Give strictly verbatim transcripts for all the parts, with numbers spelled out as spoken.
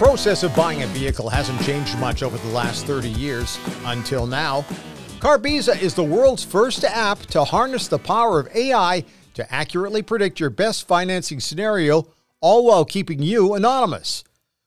process of buying a vehicle hasn't changed much over the last thirty years, until now. Carbeeza is the world's first app to harness the power of A I to accurately predict your best financing scenario, all while keeping you anonymous.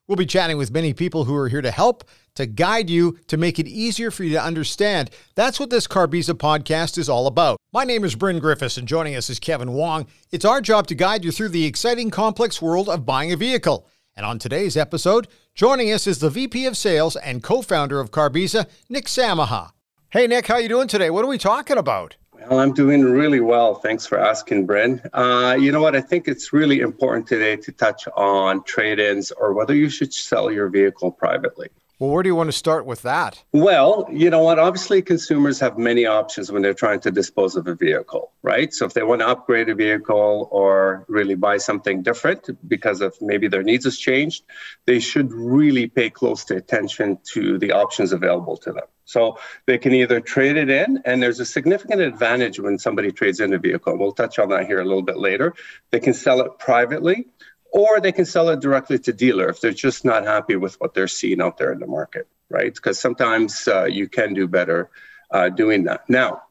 We'll be chatting with many people who are here to help, to guide you, to make it easier for you to understand. That's what this Carbeeza podcast is all about. My name is Bryn Griffiths, and joining us is Kevin Wong. It's our job to guide you through the exciting, complex world of buying a vehicle. And on today's episode, joining us is the V P of Sales and co-founder of Carbeeza, Nick Samaha. Hey, Nick, how you doing today? What are we talking about? Well, I'm doing really well. Thanks for asking, Bryn. Uh, you know what? I think it's really important today to touch on trade-ins or whether you should sell your vehicle privately. Well, where do you want to start with that? Well, you know what? Obviously, consumers have many options when they're trying to dispose of a vehicle, right? So if they want to upgrade a vehicle or really buy something different because of maybe their needs has changed, they should really pay close attention to the options available to them. So they can either trade it in, and there's a significant advantage when somebody trades in a vehicle. We'll touch on that here a little bit later. They can sell it privately, or they can sell it directly to dealer if they're just not happy with what they're seeing out there in the market, right? Because sometimes uh, you can do better uh, doing that. Now,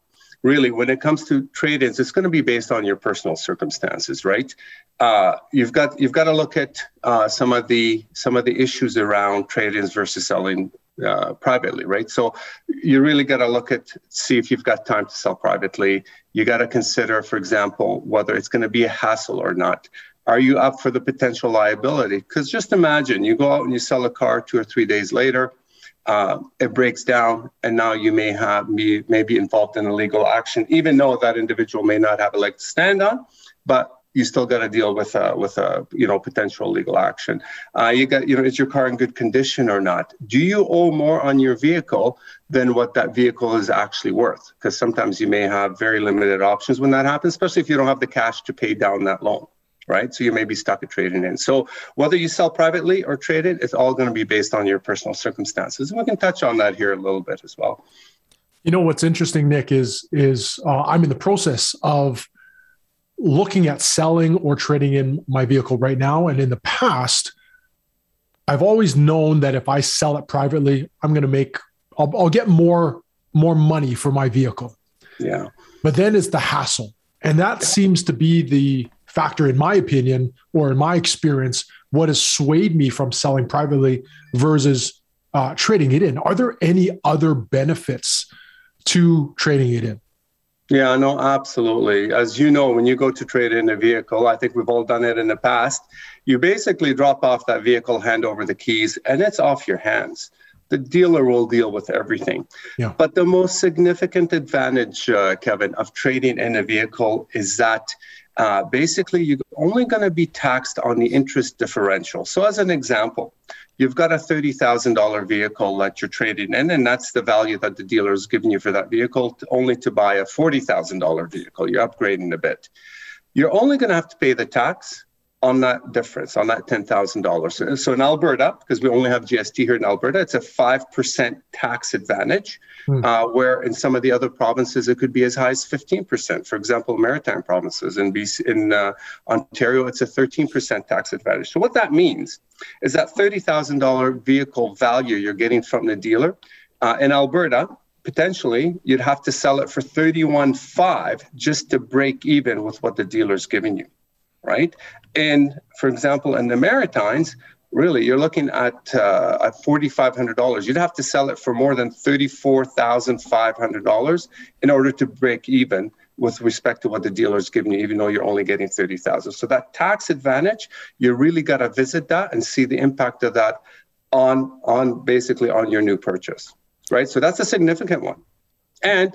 really, when it comes to trade-ins, it's going to be based on your personal circumstances, right? Uh, you've got you've got to look at uh, some of the some of the issues around trade-ins versus selling Uh, privately, right? So you really got to look at, see if you've got time to sell privately. You got to consider, for example, whether it's going to be a hassle or not. Are you up for the potential liability? Because just imagine you go out and you sell a car two or three days later, uh, it breaks down, and now you may have be, may be involved in a legal action, even though that individual may not have a leg to stand on, but you still got to deal with a, with a, you know, potential legal action. Uh, you got, you know, is your car in good condition or not? Do you owe more on your vehicle than what that vehicle is actually worth? Because sometimes you may have very limited options when that happens, especially if you don't have the cash to pay down that loan, right? So you may be stuck at trading in. So whether you sell privately or trade it, it's all going to be based on your personal circumstances. And we can touch on that here a little bit as well. You know, what's interesting, Nick, is, is uh, I'm in the process of looking at selling or trading in my vehicle right now. And in the past, I've always known that if I sell it privately, I'm going to make, I'll, I'll get more, more money for my vehicle. Yeah. But then it's the hassle. And that yeah. seems to be the factor, in my opinion, or in my experience, what has swayed me from selling privately versus uh, trading it in. Are there any other benefits to trading it in? Yeah, no, absolutely. As you know, when you go to trade in a vehicle, I think we've all done it in the past, you basically drop off that vehicle, hand over the keys, and it's off your hands. The dealer will deal with everything. Yeah. But the most significant advantage, uh, Kevin, of trading in a vehicle is that uh, basically you're only going to be taxed on the interest differential. So as an example, you've got a thirty thousand dollars vehicle that you're trading in, and that's the value that the dealer is giving you for that vehicle, to only to buy a forty thousand dollars vehicle. You're upgrading a bit. You're only going to have to pay the tax on that difference, on that ten thousand dollars. So, so in Alberta, because we only have G S T here in Alberta, it's a five percent tax advantage, mm. uh, where in some of the other provinces, it could be as high as fifteen percent. For example, Maritime provinces in B C, in uh, Ontario, it's a thirteen percent tax advantage. So what that means is that thirty thousand dollars vehicle value you're getting from the dealer uh, in Alberta, potentially, you'd have to sell it for thirty-one thousand five hundred dollars just to break even with what the dealer's giving you. Right. And for example, in the Maritimes, really, you're looking at uh, at forty-five hundred dollars. You'd have to sell it for more than thirty-four thousand five hundred dollars in order to break even with respect to what the dealer's giving you, even though you're only getting thirty thousand dollars. So that tax advantage, you really got to visit that and see the impact of that on on basically on your new purchase. Right. So that's a significant one. And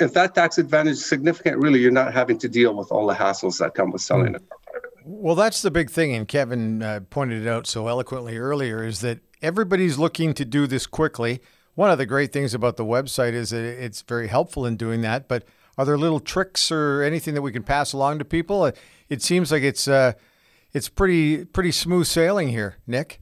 if that tax advantage is significant, really, you're not having to deal with all the hassles that come with selling a car privately. Well, that's the big thing, and Kevin uh, pointed it out so eloquently earlier, is that everybody's looking to do this quickly. One of the great things about the website is that it's very helpful in doing that, but are there little tricks or anything that we can pass along to people? It seems like it's uh, it's pretty pretty smooth sailing here, Nick.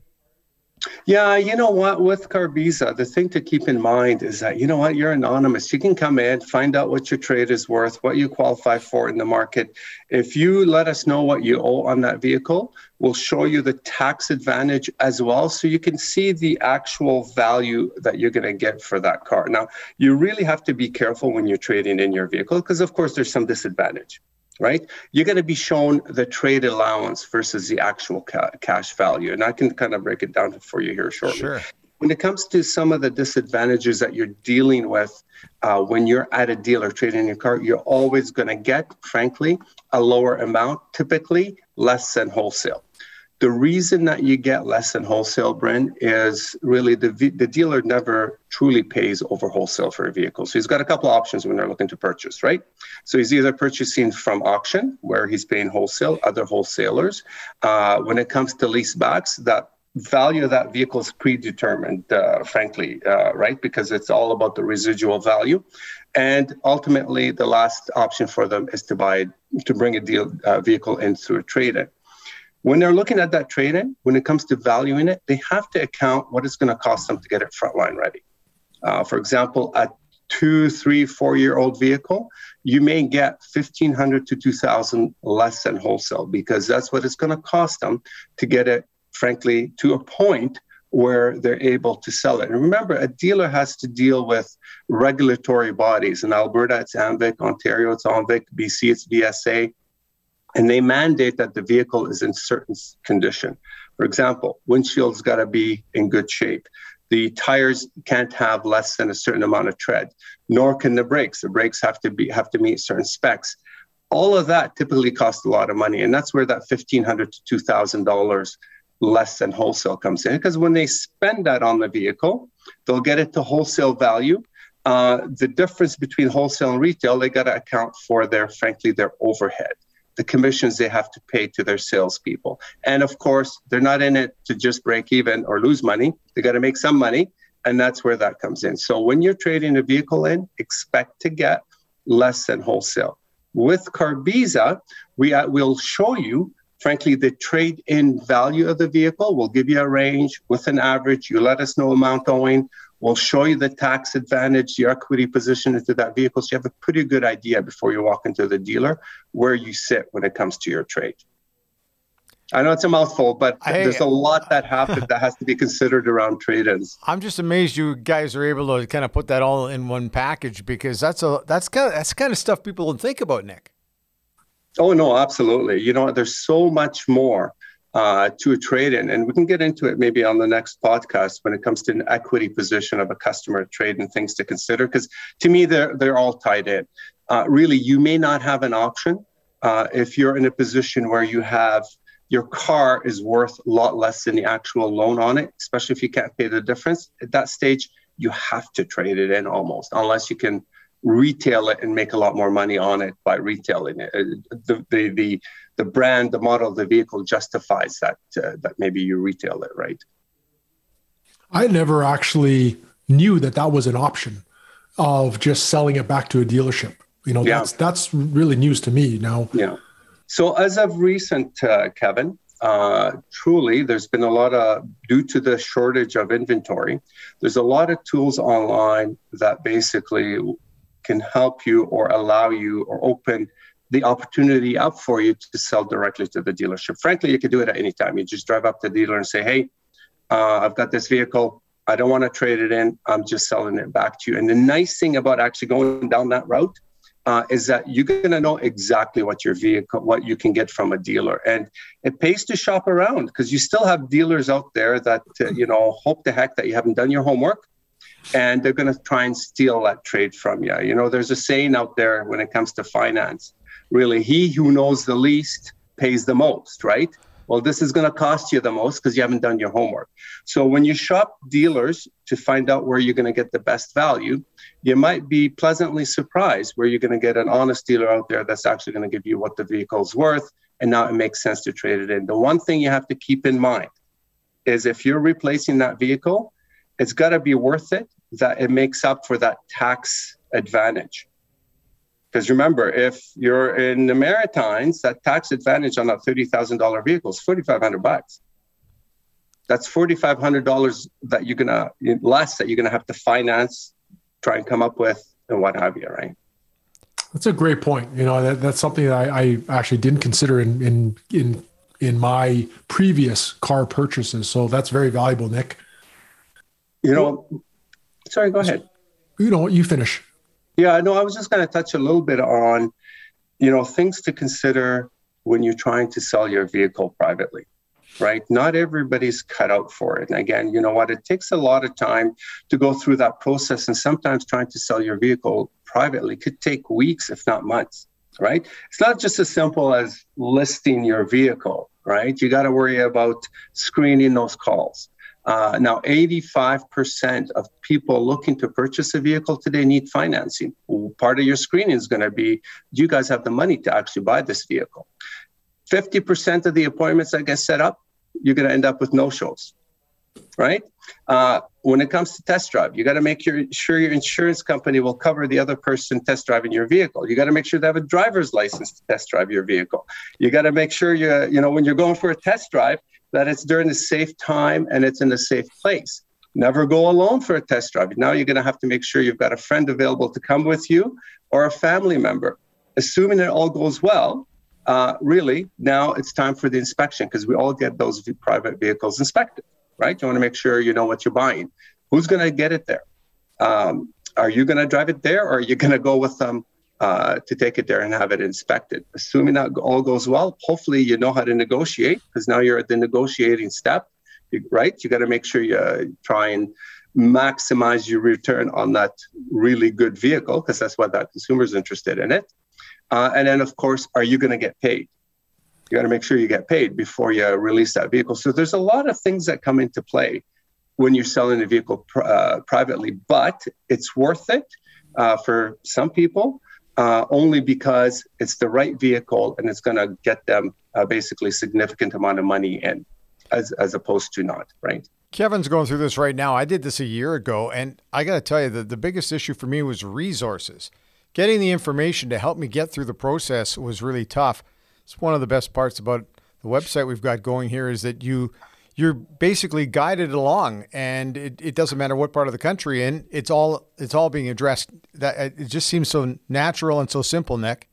Yeah, you know what, with Carbeeza, the thing to keep in mind is that, you know what, you're anonymous. You can come in, find out what your trade is worth, what you qualify for in the market. If you let us know what you owe on that vehicle, we'll show you the tax advantage as well, so you can see the actual value that you're going to get for that car. Now, you really have to be careful when you're trading in your vehicle, because of course there's some disadvantage, right? You're going to be shown the trade allowance versus the actual ca- cash value. And I can kind of break it down for you here shortly. Sure. When it comes to some of the disadvantages that you're dealing with uh, when you're at a dealer trading your car, you're always going to get, frankly, a lower amount, typically less than wholesale. The reason that you get less than wholesale, Bryn, is really the the dealer never truly pays over wholesale for a vehicle. So he's got a couple of options when they're looking to purchase, right? So he's either purchasing from auction, where he's paying wholesale, other wholesalers. Uh, when it comes to leasebacks, that value of that vehicle is predetermined, uh, frankly, uh, right? Because it's all about the residual value. And ultimately, the last option for them is to buy, to bring a deal uh, vehicle in through a trade-in. When they're looking at that trade-in, when it comes to valuing it, they have to account what it's going to cost them to get it frontline ready. Uh, for example, a two, three, four-year-old vehicle, you may get fifteen hundred to two thousand less than wholesale, because that's what it's going to cost them to get it, frankly, to a point where they're able to sell it. And remember, a dealer has to deal with regulatory bodies. In Alberta, it's AMVIC. Ontario, it's AMVIC. B C, it's V S A. And they mandate that the vehicle is in certain condition. For example, windshield's got to be in good shape. The tires can't have less than a certain amount of tread, nor can the brakes. The brakes have to be have to meet certain specs. All of that typically costs a lot of money, and that's where that fifteen hundred to two thousand dollars less than wholesale comes in. Because when they spend that on the vehicle, they'll get it to wholesale value. Uh, the difference between wholesale and retail, they got to account for their, frankly, their overhead, the commissions they have to pay to their salespeople. And of course, they're not in it to just break even or lose money. They got to make some money, and that's where that comes in. So when you're trading a vehicle in, expect to get less than wholesale. With Carbeeza, we uh, will show you, frankly, the trade-in value of the vehicle. We'll give you a range with an average. You let us know amount owing. We'll show you the tax advantage, your equity position into that vehicle, so you have a pretty good idea before you walk into the dealer where you sit when it comes to your trade. I know it's a mouthful, but I, there's a lot that happens that has to be considered around trade-ins. I'm just amazed you guys are able to kind of put that all in one package, because that's a that's kind of, that's kind of stuff people don't think about, Nick. Oh, no, absolutely. You know, there's so much more Uh, to a trade-in, and we can get into it maybe on the next podcast when it comes to an equity position of a customer trade and things to consider, because to me, they're, they're all tied in. Uh, really, you may not have an option uh, if you're in a position where you have your car is worth a lot less than the actual loan on it, especially if you can't pay the difference. At that stage, you have to trade it in almost, unless you can retail it and make a lot more money on it by retailing it. The the the, the brand, the model of the vehicle justifies that uh, that maybe you retail it, right? I never actually knew that that was an option of just selling it back to a dealership. You know, yeah. that's that's really news to me now. Yeah. So as of recent, uh, Kevin, uh, truly, there's been a lot of, due to the shortage of inventory, there's a lot of tools online that basically can help you or allow you or open the opportunity up for you to sell directly to the dealership. Frankly, you could do it at any time. You just drive up to the dealer and say, hey, uh, I've got this vehicle. I don't want to trade it in. I'm just selling it back to you. And the nice thing about actually going down that route uh, is that you're going to know exactly what your vehicle, what you can get from a dealer. And it pays to shop around, because you still have dealers out there that, uh, you know, hope the heck that you haven't done your homework, and they're going to try and steal that trade from you. You know, there's a saying out there when it comes to finance, really, he who knows the least pays the most, right? Well, this is going to cost you the most because you haven't done your homework. So when you shop dealers to find out where you're going to get the best value, you might be pleasantly surprised where you're going to get an honest dealer out there that's actually going to give you what the vehicle's worth, and now it makes sense to trade it in. The one thing you have to keep in mind is if you're replacing that vehicle, it's got to be worth it, that it makes up for that tax advantage. Because remember, if you're in the Maritimes, that tax advantage on that thirty thousand dollars vehicle is forty-five hundred bucks. that's forty-five hundred dollars that you're gonna less that you're gonna have to finance, try and come up with, and what have you, right? That's a great point. You know, that, that's something that I, I actually didn't consider in in in in my previous car purchases. So that's very valuable, Nick. You know, sorry, go ahead. You know what, you finish. Yeah, no, I was just going to touch a little bit on, you know, things to consider when you're trying to sell your vehicle privately, right? Not everybody's cut out for it. And again, you know what, it takes a lot of time to go through that process. And sometimes trying to sell your vehicle privately could take weeks, if not months, right? It's not just as simple as listing your vehicle, right? You got to worry about screening those calls. Uh, now, eighty-five percent of people looking to purchase a vehicle today need financing. Part of your screening is going to be, do you guys have the money to actually buy this vehicle? fifty percent of the appointments that get set up, you're going to end up with no-shows, right? Uh, when it comes to test drive, you got to make your, sure your insurance company will cover the other person test driving your vehicle. You got to make sure they have a driver's license to test drive your vehicle. You got to make sure you, you know, when you're going for a test drive, that it's during a safe time and it's in a safe place. Never go alone for a test drive. Now you're going to have to make sure you've got a friend available to come with you or a family member. Assuming it all goes well, uh, really, now it's time for the inspection, because we all get those v- private vehicles inspected, right? You want to make sure you know what you're buying. Who's going to get it there? Um, are you going to drive it there, or are you going to go with them Uh, to take it there and have it inspected? Assuming that all goes well, hopefully you know how to negotiate, because now you're at the negotiating step, right? You got to make sure you uh, try and maximize your return on that really good vehicle, because that's what that consumer's interested in it. Uh, and then, of course, are you going to get paid? You got to make sure you get paid before you release that vehicle. So there's a lot of things that come into play when you're selling a vehicle pr- uh, privately, but it's worth it uh, for some people. Uh, only because it's the right vehicle and it's going to get them uh, basically significant amount of money in, as as opposed to not, right? Kevin's going through this right now. I did this a year ago, and I got to tell you that the biggest issue for me was resources. Getting the information to help me get through the process was really tough. It's one of the best parts about the website we've got going here is that you, you're basically guided along, and it, it doesn't matter what part of the country, and it's all it's all being addressed. That it just seems so natural and so simple, Nick.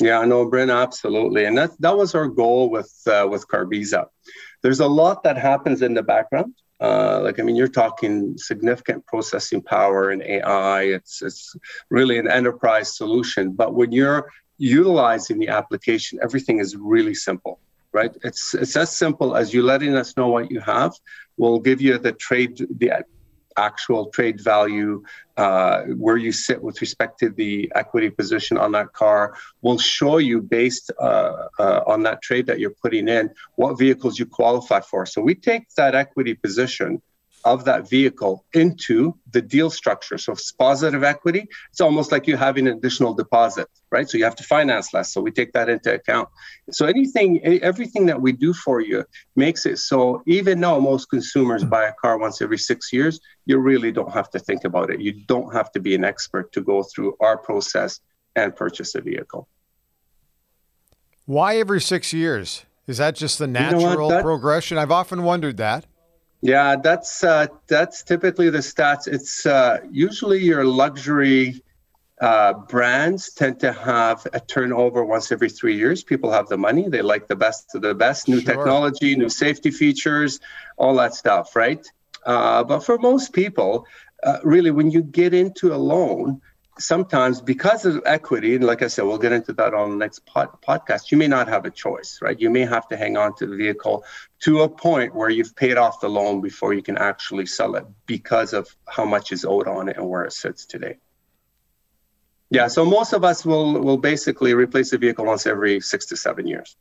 Yeah, no, Bryn, absolutely, and that that was our goal with uh, with Carbeeza. There's a lot that happens in the background. Uh, like I mean, you're talking significant processing power and A I. It's it's really an enterprise solution. But when you're utilizing the application, everything is really simple. Right, it's it's as simple as you letting us know what you have. We'll give you the trade, the actual trade value, uh, where you sit with respect to the equity position on that car. We'll show you based uh, uh, on that trade that you're putting in what vehicles you qualify for. So we take that equity position of that vehicle into the deal structure. So if it's positive equity, it's almost like you having an additional deposit, right? So you have to finance less. So we take that into account. So anything, everything that we do for you makes it so even though most consumers buy a car once every six years, you really don't have to think about it. You don't have to be an expert to go through our process and purchase a vehicle. Why every six years? Is that just the natural you know that- progression? I've often wondered that. Yeah, that's uh, that's typically the stats. It's uh, usually your luxury uh, brands tend to have a turnover once every three years. People have the money. They like the best of the best, new sure. technology, new safety features, all that stuff, right? Uh, but for most people, uh, really, when you get into a loan, sometimes because of equity, and like I said, we'll get into that on the next pod- podcast, you may not have a choice, right? You may have to hang on to the vehicle to a point where you've paid off the loan before you can actually sell it because of how much is owed on it and where it sits today. Yeah, so most of us will, will basically replace a vehicle once every six to seven years.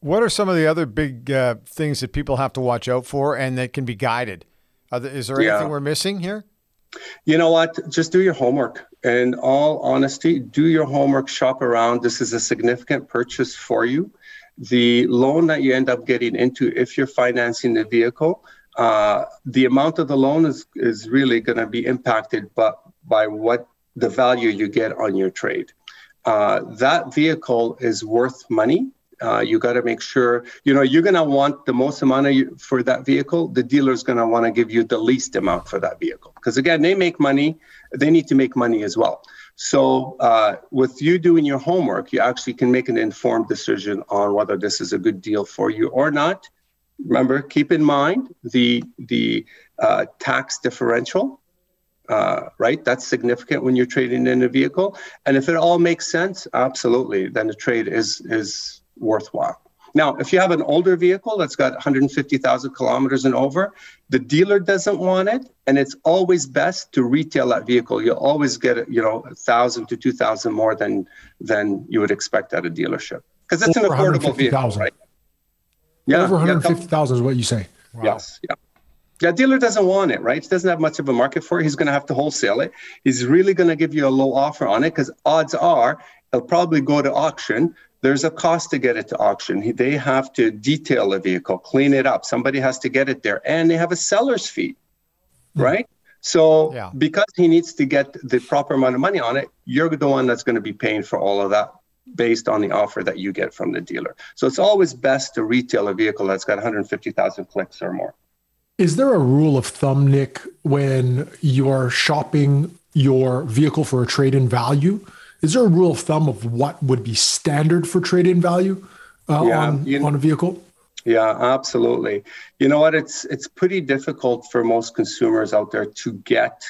What are some of the other big uh, things that people have to watch out for and that can be guided? Are there, is there anything yeah. we're missing here? You know what? Just do your homework. In all honesty, do your homework, shop around. This is a significant purchase for you. The loan that you end up getting into, if you're financing the vehicle, uh, the amount of the loan is, is really going to be impacted by, by what the value you get on your trade. Uh, that vehicle is worth money. Uh, you got to make sure, you know, you're going to want the most amount of, for that vehicle. The dealer's going to want to give you the least amount for that vehicle. Because again, they make money. They need to make money as well. So uh, with you doing your homework, you actually can make an informed decision on whether this is a good deal for you or not. Remember, keep in mind the, the uh, tax differential. Uh, right? That's significant when you're trading in a vehicle. And if it all makes sense, absolutely, then the trade is is worthwhile. Now, if you have an older vehicle that's got one hundred fifty thousand kilometers and over, the dealer doesn't want it. And it's always best to retail that vehicle. You'll always get, you know, one thousand to two thousand more than than you would expect at a dealership. Because it's an affordable vehicle, right? Yeah, over one hundred fifty thousand yeah, is what you say. Wow. Yes, yeah. The dealer doesn't want it, right? He doesn't have much of a market for it. He's going to have to wholesale it. He's really going to give you a low offer on it because odds are it'll probably go to auction. There's a cost to get it to auction. He, they have to detail the vehicle, clean it up. Somebody has to get it there. And they have a seller's fee, right? So yeah. because he needs to get the proper amount of money on it, you're the one that's going to be paying for all of that based on the offer that you get from the dealer. So it's always best to retail a vehicle that's got one hundred fifty thousand clicks or more. Is there a rule of thumb, Nick, when you're shopping your vehicle for a trade-in value? Is there a rule of thumb of what would be standard for trade-in value uh, yeah, on, you know, on a vehicle? Yeah, absolutely. You know what? It's it's pretty difficult for most consumers out there to get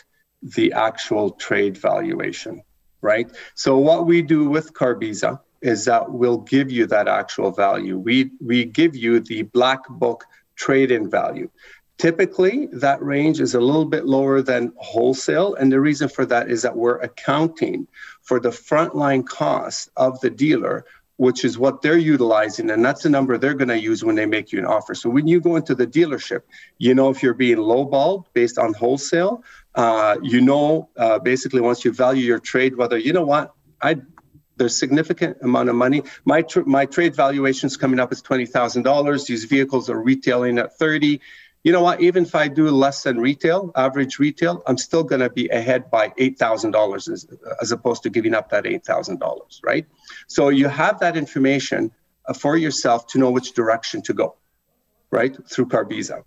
the actual trade valuation, right? So what we do with Carbeeza is that we'll give you that actual value. We we give you the black book trade-in value. Typically, that range is a little bit lower than wholesale. And the reason for that is that we're accounting for the frontline cost of the dealer, which is what they're utilizing. And that's the number they're going to use when they make you an offer. So when you go into the dealership, you know if you're being lowballed based on wholesale, uh, you know uh, basically once you value your trade, whether, you know what, I there's significant amount of money. My tr- my trade valuation's coming up as twenty thousand dollars. These vehicles are retailing at thirty. You know what, even if I do less than retail, average retail, I'm still going to be ahead by eight thousand dollars as, as opposed to giving up that eight thousand dollars, right? So you have that information for yourself to know which direction to go, right, through Carbeeza.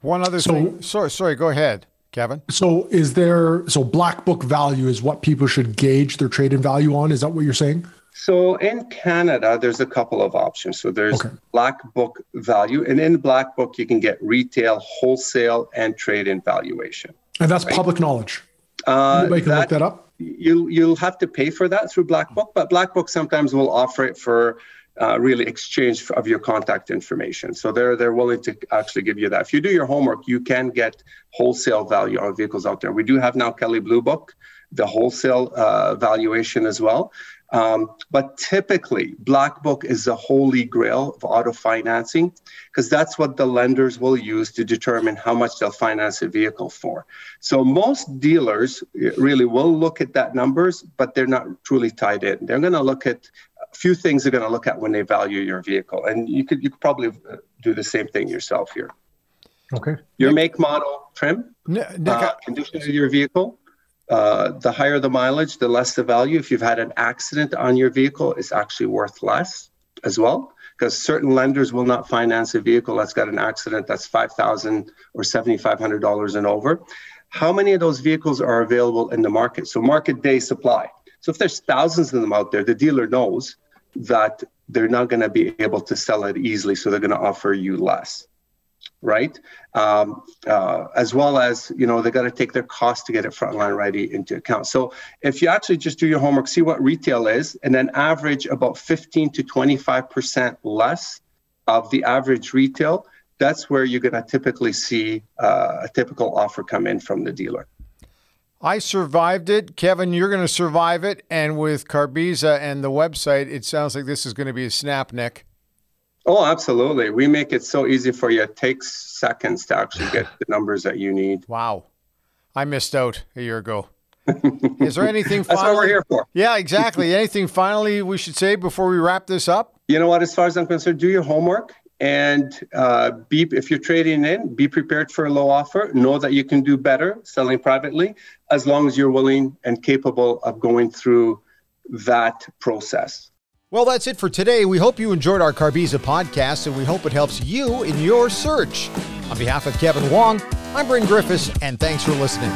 One other so, thing. Sorry, sorry, go ahead, Kevin. So is there, so black book value is what people should gauge their trade-in value on? Is that what you're saying? So in Canada, there's a couple of options. So there's okay. black book value. And in black book, you can get retail, wholesale, and trade-in valuation. And that's right? Public knowledge. Uh, Anybody can that, look that up? You, you'll have to pay for that through black book. But black book sometimes will offer it for uh, really exchange of your contact information. So they're, they're willing to actually give you that. If you do your homework, you can get wholesale value on vehicles out there. We do have now Kelly Blue Book, the wholesale uh, valuation as well. Um, but typically, black book is the holy grail of auto financing because that's what the lenders will use to determine how much they'll finance a vehicle for. So most dealers really will look at that numbers, but they're not truly tied in. They're going to look at a few things they're going to look at when they value your vehicle. And you could you could probably do the same thing yourself here. Okay. Your make, model, trim, Nick, uh, condition of your vehicle. Uh, the higher the mileage, the less the value. If you've had an accident on your vehicle, it's actually worth less as well, because certain lenders will not finance a vehicle that's got an accident that's five thousand dollars or seven thousand five hundred dollars and over. How many of those vehicles are available in the market? So market day supply. So if there's thousands of them out there, the dealer knows that they're not going to be able to sell it easily, so they're going to offer you less. Right, um, uh, as well as, you know, they got to take their cost to get it frontline ready into account. So if you actually just do your homework, see what retail is, and then average about fifteen to twenty-five percent less of the average retail, that's where you're going to typically see uh, a typical offer come in from the dealer. I survived it. Kevin, you're going to survive it. And with Carbeeza and the website, it sounds like this is going to be a snap, Nick. Oh, absolutely. We make it so easy for you. It takes seconds to actually get the numbers that you need. Wow. I missed out a year ago. Is there anything finally? That's what we're here for. Yeah, exactly. Anything finally we should say before we wrap this up? You know what? As far as I'm concerned, do your homework. And uh, be, if you're trading in, be prepared for a low offer. Know that you can do better selling privately as long as you're willing and capable of going through that process. Well, that's it for today. We hope you enjoyed our Carbeeza podcast, and we hope it helps you in your search. On behalf of Kevin Wong, I'm Bryn Griffiths, and thanks for listening.